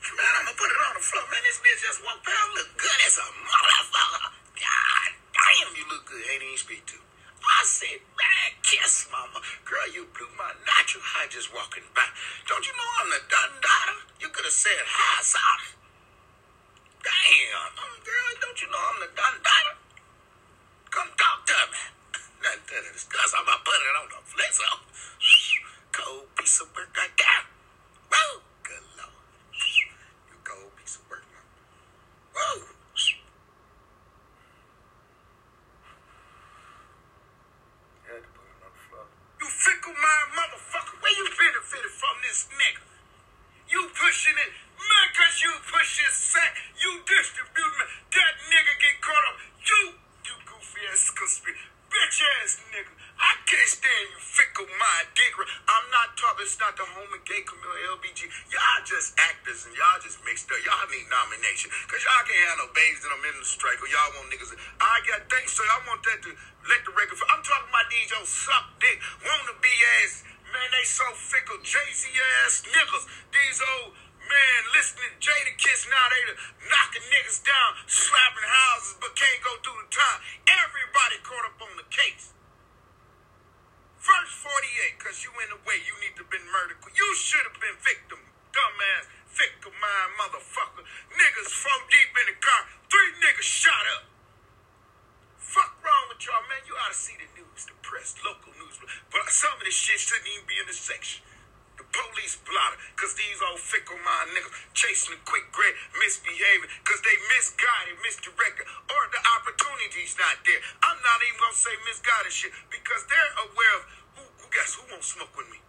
Man, I'm gonna put it on the floor. Man, this bitch just walked past. Look good as a motherfucker. God damn, you look good. Ain't even speak to. I said, man, kiss mama. Girl, you blew my natural high just walking by. Don't you know I'm the daughter? You could have said hi, sorry. Damn, girl, don't you know I'm the daughter? Come talk to me. Nothing to discuss. I'm gonna put it on the floor. So. Cold piece of work right there. Woo! Good Lord. Cold piece of work, man. Whoa! Had to put it on the floor. You fickle-minded motherfucker. Where you benefited from this nigga? You pushing it. Man, cause you push it sack. You distributing it. That nigga get caught up. You goofy-ass conspiracy. Bitch-ass nigga. I can't stand you fickle-minded digger. I'm not talking, it's not the home and gay community, LBG. Y'all just actors and y'all just mixed up. Y'all need nomination. Because y'all can't have no babes that I'm in the strike or y'all want niggas. I got things, so I want that to let the record. I'm talking about these yo suck dick, wannabe ass, man, they so fickle, Jay-Z ass niggas. These old, man, listening to Jada Kiss, now they knocking niggas down, slapping houses, but can't go through the time. Everybody caught up on the case. First 48, because you in the way, you need to have been murdered. You should have been victim, dumbass, fickle-minded motherfucker. Niggas from deep in the car, 3 niggas shot up. Fuck wrong with y'all, man. You ought to see the news, the press, local news. But some of this shit shouldn't even be in the section. The police blotter, cause these old fickle-minded niggas chasing a quick grin, misbehaving, cause they misguided, misdirected, or the opportunity's not there. I'm not even gonna say misguided shit, because they're aware of who guess who won't smoke with me.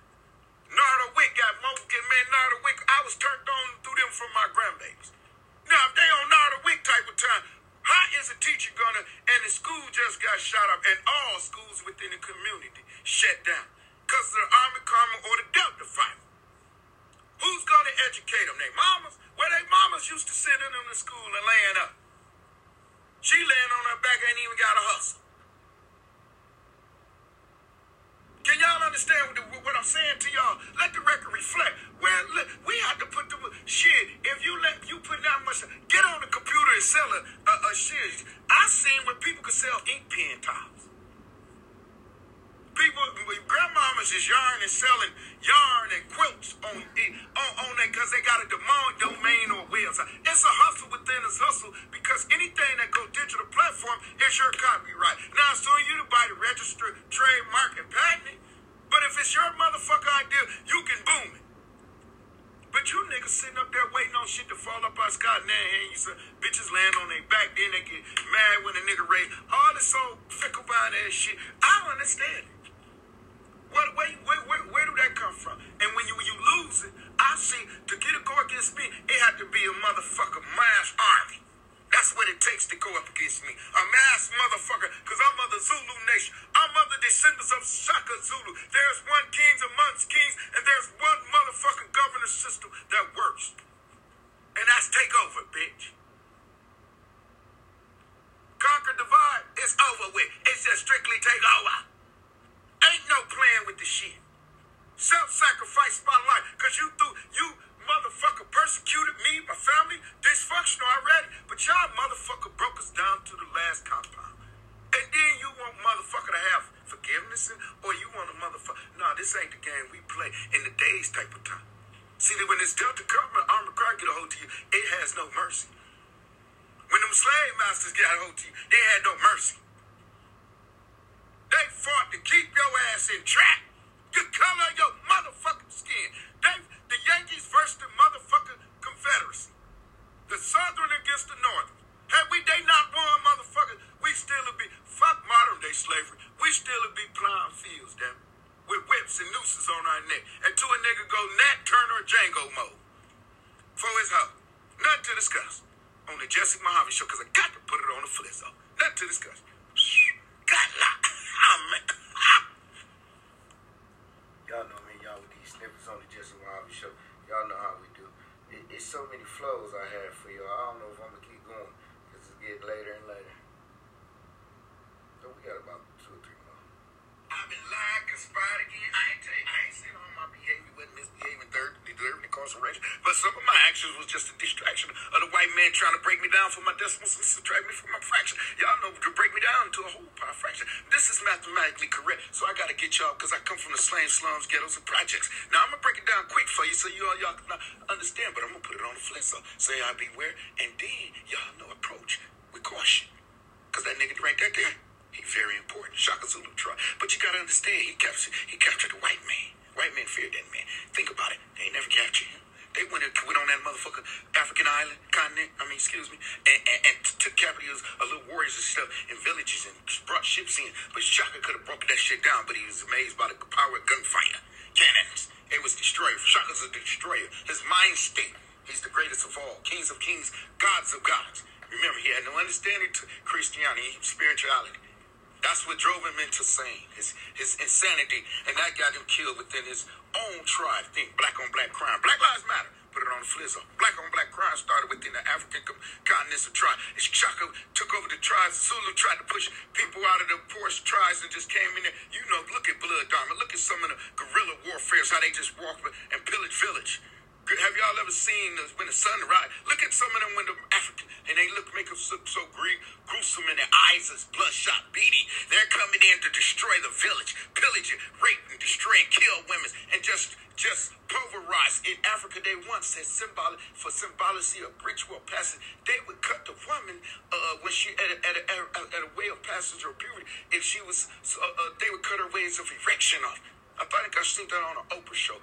Narda Wick got Moken, man. Narda Wick, I was turned on through them from my grandbabies. Now, if they on Narda Wick type of time, how is a teacher gonna, and the school just got shot up, and all schools within the community shut down because of the Omicron or the Delta virus? Who's gonna educate them? They mamas? Well, they mamas used to sending them to school and laying up. She laying on her back, ain't even got a hustle. Can y'all understand what I'm saying to y'all? Let the record reflect. Well, we have to put the shit. If you put that much, get on the computer and sell a shit. I seen where people could sell ink pen tops. People, grandmamas is yarn and selling yarn and quilts on that because they got a demand domain or website. It's a hustle within a hustle because anything that goes digital platform is your copyright. Now, it's on you to buy the register, trademark, and patent it. But if it's your motherfucker idea, you can boom it. But you niggas sitting up there waiting on shit to fall up out of sky, and then you say, bitches land on their back, then they get mad when a nigga raise. All this old fickle-minded ass shit, I don't understand it. Where do that come from? And when you lose it, I see to get it go against me, it had to be a motherfucker mass army. That's what it takes to go up against me. A mass motherfucker, because I'm of the Zulu nation. I'm of the descendants of Shaka Zulu. There's one king amongst kings, and there's one motherfucking governance system that works. And that's takeover, bitch. Conquer, divide, it's over with. It's just strictly takeover. Ain't no playing with the shit. Self-sacrifice my life, because you motherfucker persecuted me, my family, dysfunctional already, but y'all motherfucker broke us down to the last compound. And then you want motherfucker to have forgiveness, or you want a motherfucker, nah, this ain't the game we play in the days type of time. See, that when this Delta government, Omicron get a hold to you, it has no mercy. When them slave masters got a hold to you, they had no mercy. They fought to keep your ass in track. The color of your motherfucking skin. The Yankees versus the motherfucking Confederacy. The Southern against the North. Had they not won, motherfuckers, we still would be, fuck modern day slavery, we still would be plowing fields, damn it, with whips and nooses on our neck. Until a nigga go Nat Turner Django mode. For his hoe. Nothing to discuss. On the Jesse Mojave Show, because I got to put it on the flizzo. Nothing to discuss. Got locked. Y'all know me, y'all with these snippets on the Jesse Mojave Show. Y'all know how we do. It's so many flows I have for y'all. I don't know if I'm going to keep going because it's getting later and later. So we got about 2 or 3 more. I've been lying, conspired again. I ain't sitting on my behavior, wasn't misbehaving, deserving incarceration. But some of my actions was just a distraction of the white man trying to break me down for my decimals and subtract me from my fraction. Y'all know to break me down to a whole pie fraction. This is mathematically correct, so I gotta get y'all because I come from the slave slums, ghettos, and projects. Now I'm gonna break it down quick for you so y'all can understand, but I'm gonna put it on the flintstone. So y'all beware, and then y'all know approach with caution. Cause that nigga right there. He's very important, Shaka Zulu tribe. But you gotta understand, he captured the white man. White men feared that man. Think about it. They ain't never captured him. They went on that motherfucker African island, continent, and took captives of little warriors and stuff in villages and brought ships in. But Shaka could have broken that shit down, but he was amazed by the power of gunfire, cannons. It was destroyed. Shaka's a destroyer. His mind state. He's the greatest of all. Kings of kings, gods of gods. Remember, he had no understanding to Christianity, spirituality. That's what drove him into saying his insanity, and that got him killed within his own tribe. Think black on black crime. Black Lives Matter. Put it on the flizzo. Black on black crime started within the African continental tribe. Shaka took over the tribes. Zulu tried to push people out of the poorest tribes and just came in there. You know, look at Blood Diamond. Look at some of the guerrilla warfare, how they just walk and pillage village. Have y'all ever seen when the sun rises? Look at some of them when they're African, and they make them look so gruesome, and their eyes is bloodshot, beady. They're coming in to destroy the village, pillage it, rape and destroy and kill women, and just pulverize. In Africa, they once said symbology of ritual passage. They would cut the woman when she at a way of passage or puberty. If she was, they would cut her ways of erection off. I think I seen that on an Oprah show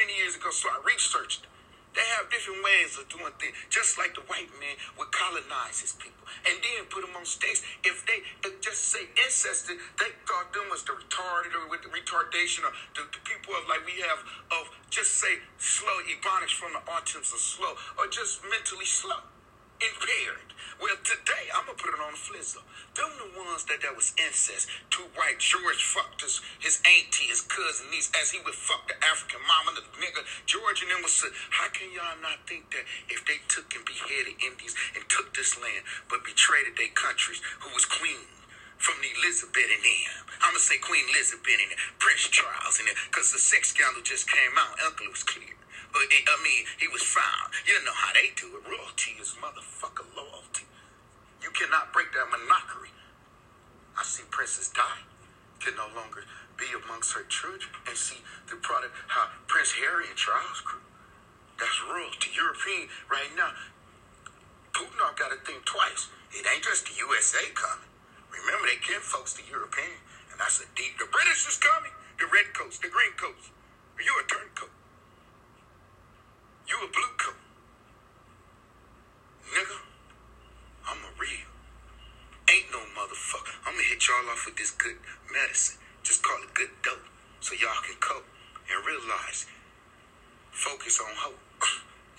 many years ago, so I researched it. They have different ways of doing things, just like the white man would colonize his people and then put them on stakes. If they just say incested, they thought them was the retarded or with the retardation or the people of like we have of just say slow, ebonics from the autism or slow or just mentally slow, impaired. Well, today, I'm going to put it on the flizzer. Them the ones that was incest. Two white George fucked his auntie, his cousin, niece, as he would fuck the African mama, the nigga. George and them was said, how can y'all not think that if they took and beheaded Indians and took this land, but betrayed their countries, who was queen from the Elizabeth and them? I'm going to say Queen Elizabeth and Prince Charles and them, because the sex scandal just came out. Uncle was clear. He was found. You know how they do it. Royalty is motherfucker loyalty. You cannot break that monarchy. I see Princess Di can no longer be amongst her children and see the product how Prince Harry and Charles grew. That's royalty. European right now. Putin all got to think twice. It ain't just the USA coming. Remember, they kin folks the European, and that's a deep. The British is coming. The red coats, the green coats. You a turncoat. You a blue coat. Nigga, I'm a real. Ain't no motherfucker. I'm gonna hit y'all off with this good medicine. Just call it good dope. So y'all can cope and realize. Focus on hope.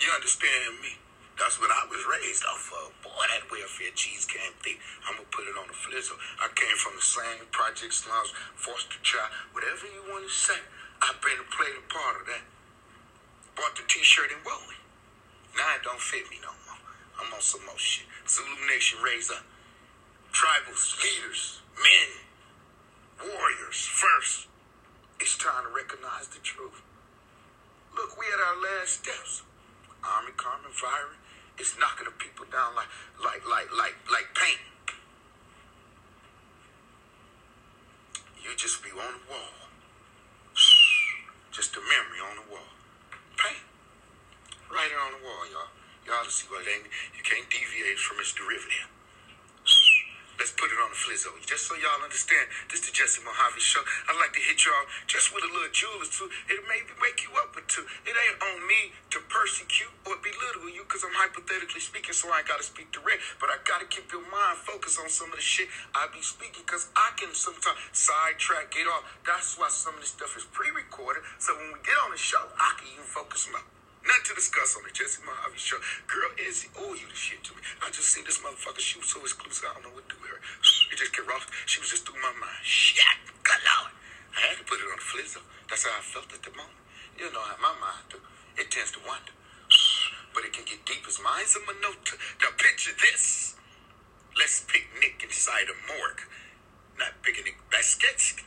You understand me? That's what I was raised off of. Boy, that welfare cheese came thick. I'm gonna put it on the flizzle. I came from the same project slums, foster child, whatever you want to say. I've been played a part of that. Bought the t-shirt and wore it. Now it don't fit me no more. I'm on some more shit. Zulu Nation raise up. Tribals, leaders, men, warriors first. It's time to recognize the truth. Look, we at our last steps. Army, Carmen, Viren. It's knocking the people down like paint. You just be on the wall. Just a memory on the wall. Paint. Right there on the wall, y'all. Y'all see what it ain't. You can't deviate from its derivative. Let's put it on the flizzo. Just so y'all understand, this is the Jesse Mojave Show. I'd like to hit y'all just with a little jewel or two. It may wake you up or two. It ain't on me to persecute or belittle you because I'm hypothetically speaking, so I ain't got to speak direct. But I got to keep your mind focused on some of the shit I be speaking because I can sometimes sidetrack, get off. That's why some of this stuff is pre-recorded. So when we get on the show, I can even focus more. Nothing to discuss on the Jesse Mojave Show. Girl, Izzy, oh, you the shit to me. I just seen this motherfucker. She was so exclusive. I don't know what to do with her. It just get rough. She was just through my mind. Shit, good Lord. I had to put it on the flizzer. That's how I felt at the moment. You know how my mind do. It tends to wander. But it can get deep as mine's a minota. Now picture this. Let's picnic inside a morgue. Not picnic baskets.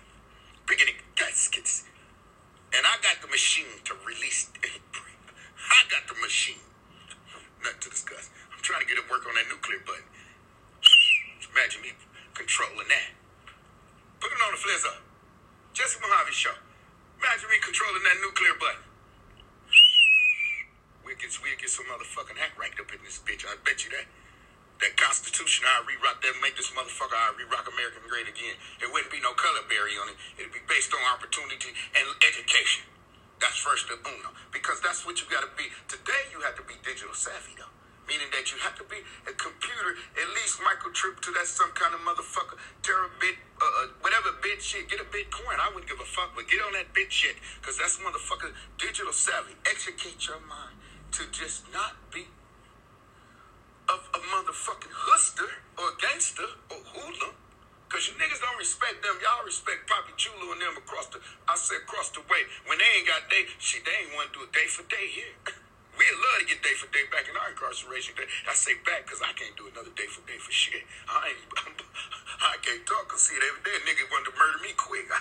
Picnic baskets. And I got the machine to release it. I got the machine. Nothing to discuss. I'm trying to get it work on that nuclear button. Imagine me controlling that. Put it on the flares up. Jesse Mojave Show. Imagine me controlling that nuclear button. We'll get some motherfucking act ranked up in this bitch. I bet you that. That Constitution, I'll re-rock that, make this motherfucker, I'll re-rock American great again. There wouldn't be no color barrier on it. It'd be based on opportunity and education. That's first and uno, because that's what you got to be. Today, you have to be digital savvy, though, meaning that you have to be a computer, at least microchip to that some kind of motherfucker, terabit, whatever bitch shit. Get a Bitcoin. I wouldn't give a fuck, but get on that bitch shit, because that's motherfucker digital savvy. Educate your mind to just not be of a motherfucking hustler or gangster or hoodlum, because you niggas don't respect them. Y'all respect Papi Chulo and them across the way. When they ain't got day, shit, they ain't want to do it day for day here. We'd love to get day for day back in our incarceration day. I say back because I can't do another day for day for shit. I can't talk because see it every day. A nigga wanted to murder me quick. I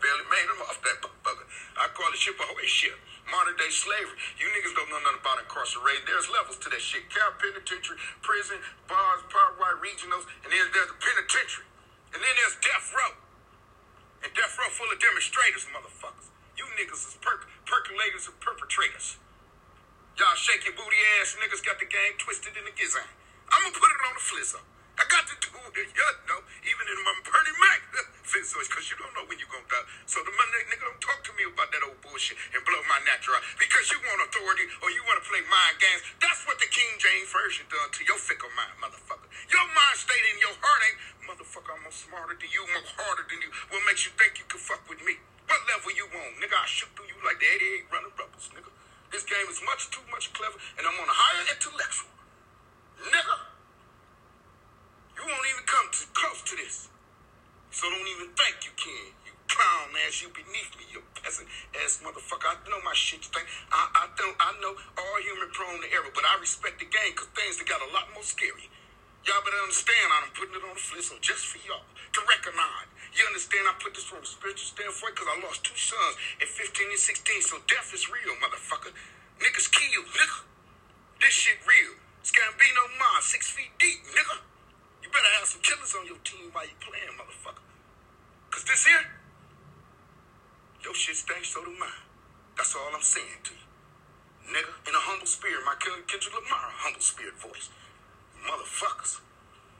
barely made him off that motherfucker. I call it ship ahoy ship. Modern day slavery. You niggas don't know nothing about incarceration. There's levels to that shit. Cal penitentiary, prison, bars, part white regionals, and then there's the penitentiary. And then there's death row. And death row full of demonstrators, motherfuckers. You niggas is percolators and perpetrators. Y'all shaky booty ass niggas got the game twisted in the gizzard. I'm going to put it on the flizzo. I got to do it, you know, even in my Bernie Mac flizzo, because you don't know when you're going to die. So the nigga don't talk etc. Because you want authority or you want to play mind games. That's what the King James Version done to your fickle mind, motherfucker. Your mind stayed in your heart ain't, motherfucker, I'm more smarter than you, more harder than you. What makes you think you can fuck with me? What level you on? Nigga, I shoot through you like the 88 running rebels, nigga. This game is much too much clever, and I'm on a higher intellectual. Nigga, you won't even come too close to this. So don't even think you can. You clown ass, you beneath me, you peasant ass motherfucker. I know my shit you think. I know all human prone to error, but I respect the game because things that got a lot more scary. Y'all better understand I'm putting it on the flip, so just for y'all to recognize. You understand I put this from a spiritual standpoint because I lost two sons at 15 and 16, so death is real, motherfucker. Niggas killed, nigga. This shit real. Scambino Ma, 6 feet deep, nigga. You better have some killers on your team while you playing, motherfucker. Because this here, your shit stinks, so do mine. That's all I'm saying to you, nigga. In a humble spirit, my Kendrick Lamar, humble spirit voice. Motherfuckers.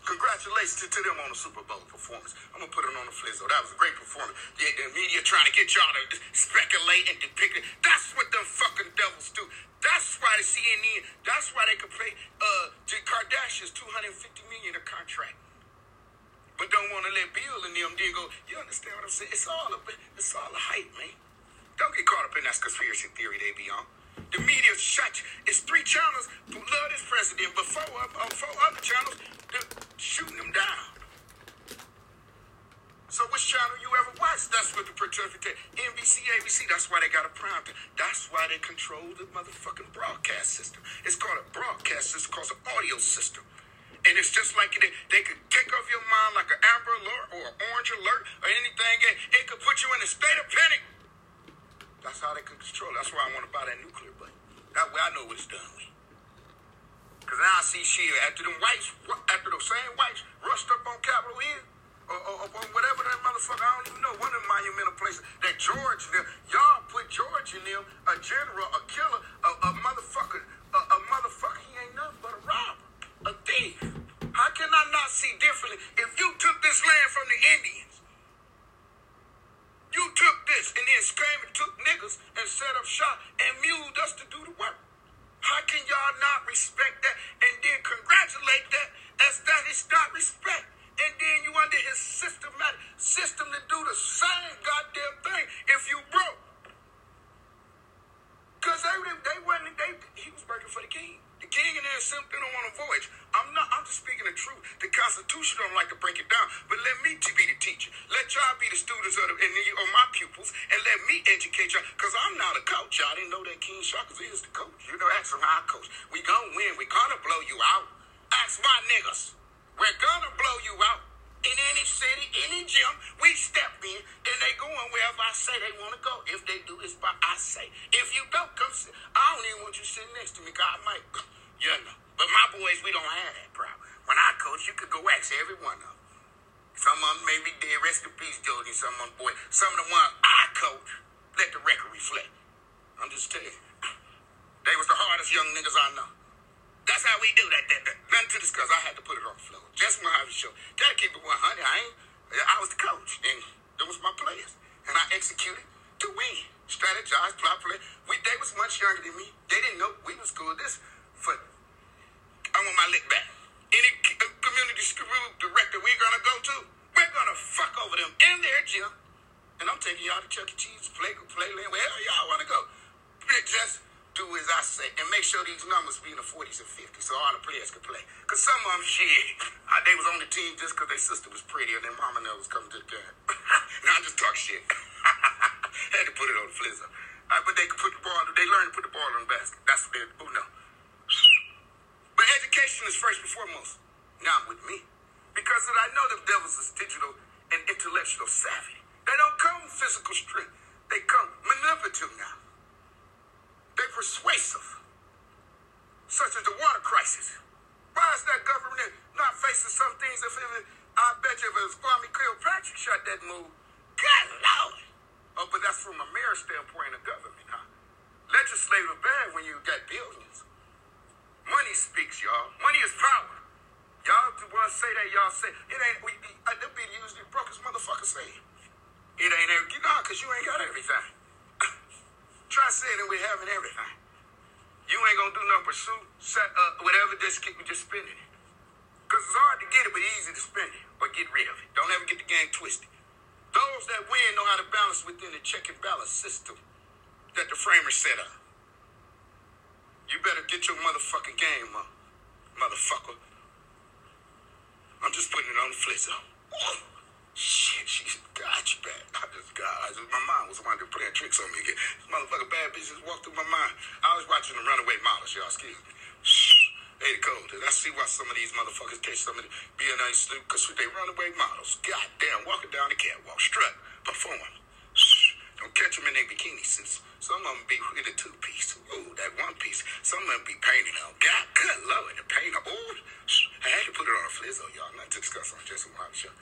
Congratulations to them on the Super Bowl performance. I'm going to put it on the flizzo. That was a great performance. The media trying to get y'all to speculate and depict it. That's what them fucking devils do. That's why the CNN, that's why they could pay the Kardashians $250 million a contract. But don't want to let Bill and them then go, you understand what I'm saying? It's all a hype, man. Don't get caught up in that conspiracy theory they be on. The media shot you. It's 3 channels who love this president, but 4 other channels they're shooting him down. So which channel you ever watch? That's what the pretension did. NBC, ABC, that's why they got a prime time. That's why they control the motherfucking broadcast system. It's called a broadcast system, it's called an audio system. And it's just like they could take off your mind like an Amber Alert or an Orange Alert or anything. It could put you in a state of panic. That's how they can control it. That's why I want to buy that nuclear button. That way I know what it's done with. Because now I see shit. After those same whites rushed up on Capitol Hill or whatever that motherfucker, I don't even know. One of the monumental places that George, y'all put George in them, a general, a killer, a motherfucker. He ain't nothing but a robber, a thief. How can I not see differently? If you took this land from the Indians, you took this and then came and took niggas and set up shop and muled us to do the work. How can y'all not respect that and then congratulate that as that is not respect? And then you under his systematic system to do the same goddamn thing if you broke. Because he was working for the king. The king and them simply don't want to voyage. I'm just speaking the truth. The Constitution don't like to break it down, but let me be the teacher. Let y'all be the students of my pupils, and let me educate y'all, because I'm not a coach. Y'all didn't know that King Shockers is the coach. You know, ask him how I coach. We gonna win. We gonna blow you out. Ask my niggas. We're gonna blow you out. In any city, any gym, we step in, and they going wherever I say they want to go. If they do, it's by I say. If you don't, come sit. I don't even want you sitting next to me, God might, you know. But my boys, we don't have that problem. When I coach, you could go ask every one of them. Some of them may be dead, rest in peace, Jody, some of them boy. Some of the ones I coach, let the record reflect. I'm just telling you. They was the hardest young niggas I know. That's how we do that. Nothing to discuss. I had to put it on the floor. Jesse Mojave Show. Gotta keep it 100. I was the coach, and it was my players. And I executed to win. Strategized, play. They was much younger than me. They didn't know we was cool. This, but I want my lick back. Any community school director we're gonna go to, we're gonna fuck over them in their gym. And I'm taking y'all to Chuck E. Cheese, Playland, wherever y'all wanna go. Just do as I say, and make sure these numbers be in the 40s and 50s so all the players can play. Because some of them, shit, they was on the team just because their sister was prettier than mama and them was coming to the game. Now I just talk shit. Had to put it on the flizzer. But they could put the ball, they learned to put the ball in the basket. That's what they, who know. But education is first and foremost, not with me. Because I know the devils is digital and intellectual savvy. They don't come with physical strength. They come manipulative now. They're persuasive, such as the water crisis. Why is that government not facing some things? I bet you if it was Kwame Kilpatrick shot that move, God Lord. Oh, but that's from a mayor's standpoint of government, huh? Legislative bad when you got billions. Money speaks, y'all. Money is power. Y'all the ones say that, y'all say, it ain't, they'll be usually broke as motherfuckers say. It ain't everything, you know, because you ain't got everything. Try saying that we're having everything. You ain't gonna do nothing but shoot, set up, whatever, just keep me just spending it. Because it's hard to get it, but easy to spend it or get rid of it. Don't ever get the game twisted. Those that win know how to balance within the check and balance system that the framers set up. You better get your motherfucking game up, motherfucker. I'm just putting it on the flip side. Oh, shit, she got you back. My mind was wanting to play tricks on me again. This motherfucking bad bitch just walked through my mind. I was watching the Runaway Models, y'all, excuse me. They the cold. I see why some of these motherfuckers catch some of the BNA Snoop, because they Runaway Models. Goddamn, walking down the catwalk, strut, perform. Don't catch them in their bikini suits. Some of them be in a two-piece. Ooh, that one-piece. Some of them be painted on. God, good lord, the paint. Ooh, I had to put it on a flizzo, y'all. Not to discuss on Jesse Mojave Show.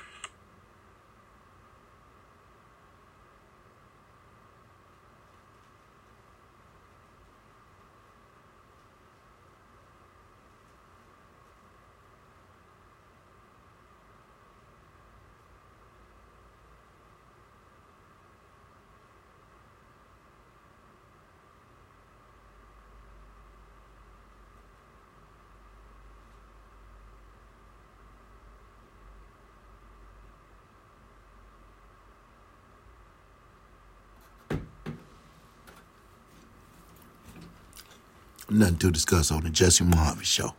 Nothing to discuss on the Jesse Mojave Show.